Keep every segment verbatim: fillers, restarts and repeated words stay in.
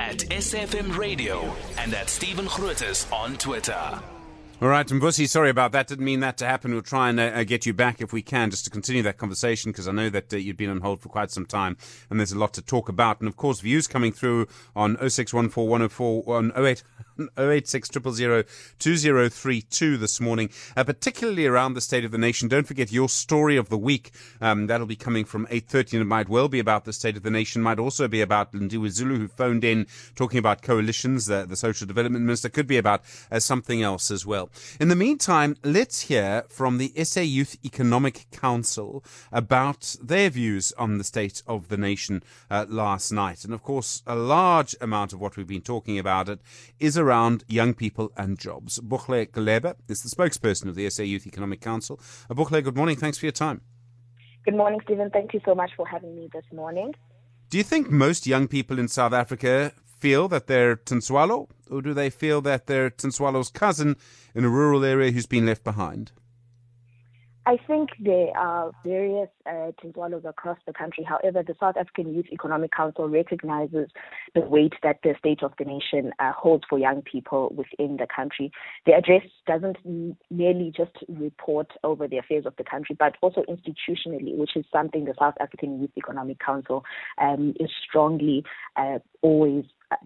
at S A F M Radio and at Stephen Grootes on Twitter. All right, Mvusi, sorry about that. Didn't mean that to happen. We'll try and uh, get you back if we can, just to continue that conversation, because I know that uh, you've been on hold for quite some time and there's a lot to talk about. And, of course, views coming through on oh six one four, one oh four, one oh eight, oh eight six zero zero zero two zero three two this morning, uh, particularly around the state of the nation. Don't forget your story of the week. Um, that'll be coming from eight thirty, and it might well be about the state of the nation. It might also be about Lindiwe Zulu, who phoned in talking about coalitions, the, the social development minister. Could be about uh, something else as well. In the meantime, let's hear from the S A Youth Economic Council about their views on the state of the nation uh, last night. And of course, a large amount of what we've been talking about it is around young people and jobs. Buhle Geleba is the spokesperson of the S A Youth Economic Council. Uh, Buhle, good morning. Thanks for your time. Good morning, Stephen. Thank you so much for having me this morning. Do you think most young people in South Africa feel that they're Tinsualo, or do they feel that they're Tinsualo's cousin in a rural area who's been left behind? I think there are various uh, Tinsualos across the country. However, the South African Youth Economic Council recognizes the weight that the state of the nation uh, holds for young people within the country. The address doesn't merely just report over the affairs of the country, but also institutionally, which is something the South African Youth Economic Council um, is strongly uh, always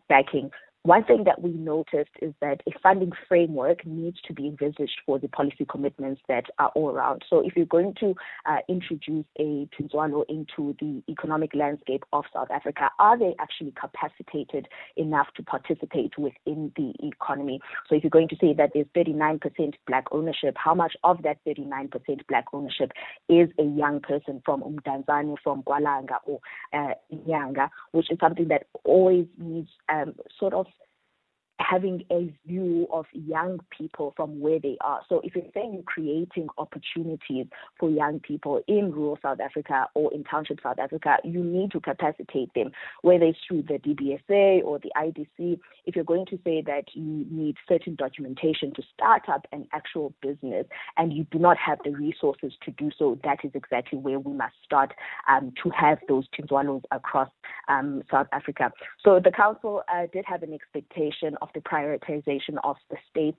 backing. One thing that we noticed is that a funding framework needs to be envisaged for the policy commitments that are all around. So if you're going to uh, introduce a Tinsualo into the economic landscape of South Africa, are they actually capacitated enough to participate within the economy? So if you're going to say that there's thirty-nine percent black ownership, how much of that thirty-nine percent black ownership is a young person from Umdanzane, from Gwalanga, or uh, Nyanga, which is something that always needs um, sort of having a view of young people from where they are. So if you're saying you're creating opportunities for young people in rural South Africa or in township South Africa, you need to capacitate them, whether it's through the D B S A or the I D C. If you're going to say that you need certain documentation to start up an actual business and you do not have the resources to do so, that is exactly where we must start um, to have those Tinsualos across um, South Africa. So the council uh, did have an expectation of the prioritization of the state's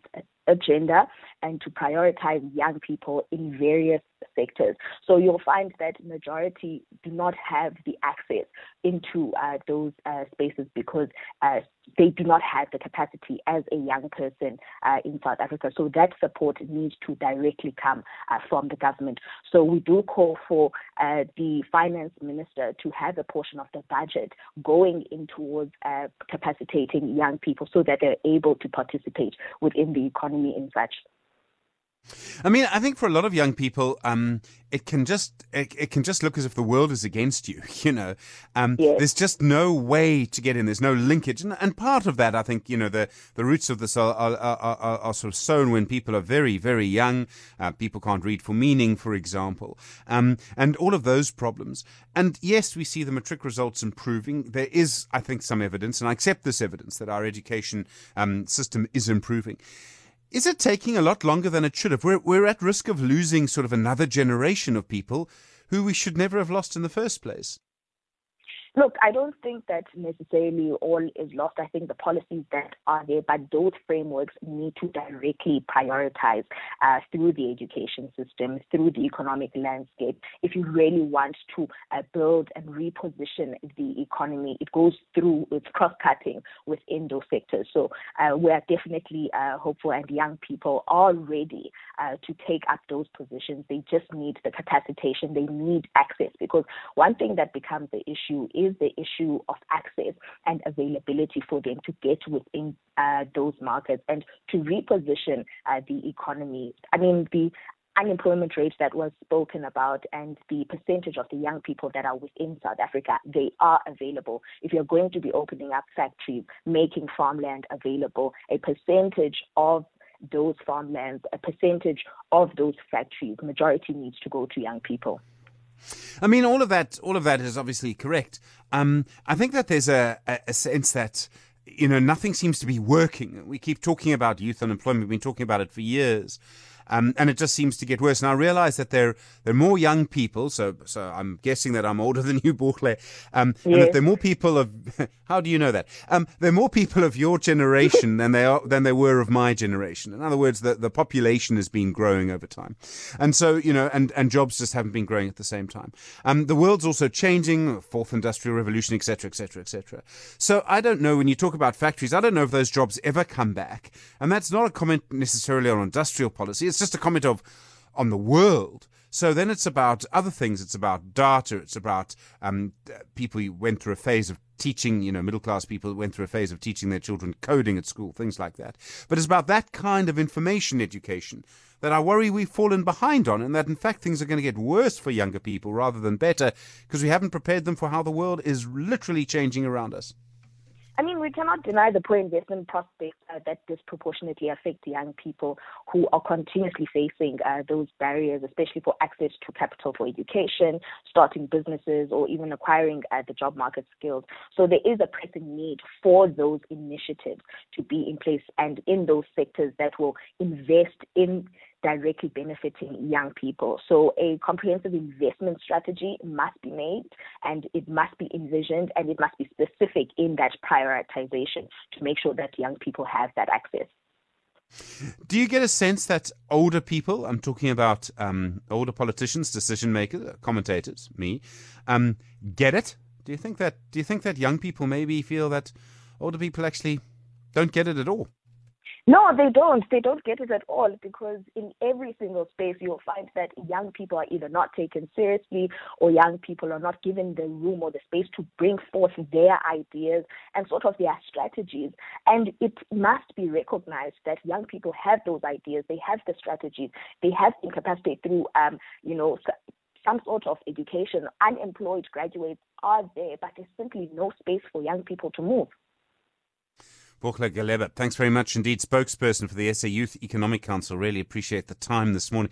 agenda and to prioritize young people in various sectors. So you'll find that majority do not have the access into uh, those uh, spaces because uh, they do not have the capacity as a young person uh, in South Africa. So that support needs to directly come uh, from the government. So we do call for uh, the finance minister to have a portion of the budget going in towards uh, capacitating young people so that they're able to participate within the economy in such. I mean, I think for a lot of young people, um, it can just it, it can just look as if the world is against you. You know, um, yes. There's just no way to get in. There's no linkage, and, and part of that, I think, you know, the, the roots of this are, are, are, are, are sort of sown when people are very, very young. Uh, people can't read for meaning, for example, um, and all of those problems. And yes, we see the matric results improving. There is, I think, some evidence, and I accept this evidence that our education um, system is improving. Is it taking a lot longer than it should have? We're, we're at risk of losing sort of another generation of people who we should never have lost in the first place. Look, I don't think that necessarily all is lost. I think the policies that are there, but those frameworks need to directly prioritize uh, through the education system, through the economic landscape. If you really want to uh, build and reposition the economy, it goes through, it's cross-cutting within those sectors. So uh, we are definitely uh, hopeful, and young people are ready uh, to take up those positions. They just need the capacitation. They need access, because one thing that becomes the issue is is the issue of access and availability for them to get within uh, those markets and to reposition uh, the economy. I mean, the unemployment rate that was spoken about and the percentage of the young people that are within South Africa, they are available. If you're going to be opening up factories, making farmland available, a percentage of those farmlands, a percentage of those factories, majority needs to go to young people. I mean, all of that, all of that is obviously correct. Um, I think that there's a, a, a sense that, you know, nothing seems to be working. We keep talking about youth unemployment. We've been talking about it for years. Um, and it just seems to get worse. And I realize that there, there are more young people, so so I'm guessing that I'm older than you, Buhle, um, yes. and that there are more people of, how do you know that? Um, there are more people of your generation than they are, than there were of my generation. In other words, the, the population has been growing over time. And so, you know, and, and jobs just haven't been growing at the same time. Um, the world's also changing, fourth industrial revolution, et cetera, et cetera, et cetera. So I don't know, when you talk about factories, I don't know if those jobs ever come back. And that's not a comment necessarily on industrial policy. It's It's just a comment of on the world. So then it's about other things. It's about data. It's about um, people who went through a phase of teaching, you know, middle-class people went through a phase of teaching their children coding at school, things like that. But it's about that kind of information education that I worry we've fallen behind on, and that, in fact, things are going to get worse for younger people rather than better because we haven't prepared them for how the world is literally changing around us. I mean, we cannot deny the poor investment prospects uh, that disproportionately affect young people who are continuously facing uh, those barriers, especially for access to capital for education, starting businesses, or even acquiring uh, the job market skills. So there is a pressing need for those initiatives to be in place and in those sectors that will invest in directly benefiting young people. So a comprehensive investment strategy must be made, and it must be envisioned, and it must be specific in that prioritization to make sure that young people have that access. Do you get a sense that older people, I'm talking about um, older politicians, decision makers, commentators, me, um, get it? Do you think that? Do you think that young people maybe feel that older people actually don't get it at all? No, they don't. They don't get it at all, because in every single space you'll find that young people are either not taken seriously, or young people are not given the room or the space to bring forth their ideas and sort of their strategies. And it must be recognized that young people have those ideas, they have the strategies, they have the capacity through, um, you know, some sort of education. Unemployed graduates are there, but there's simply no space for young people to move. Buhle Geleba, thanks very much indeed, spokesperson for the S A Youth Economic Council. Really appreciate the time this morning.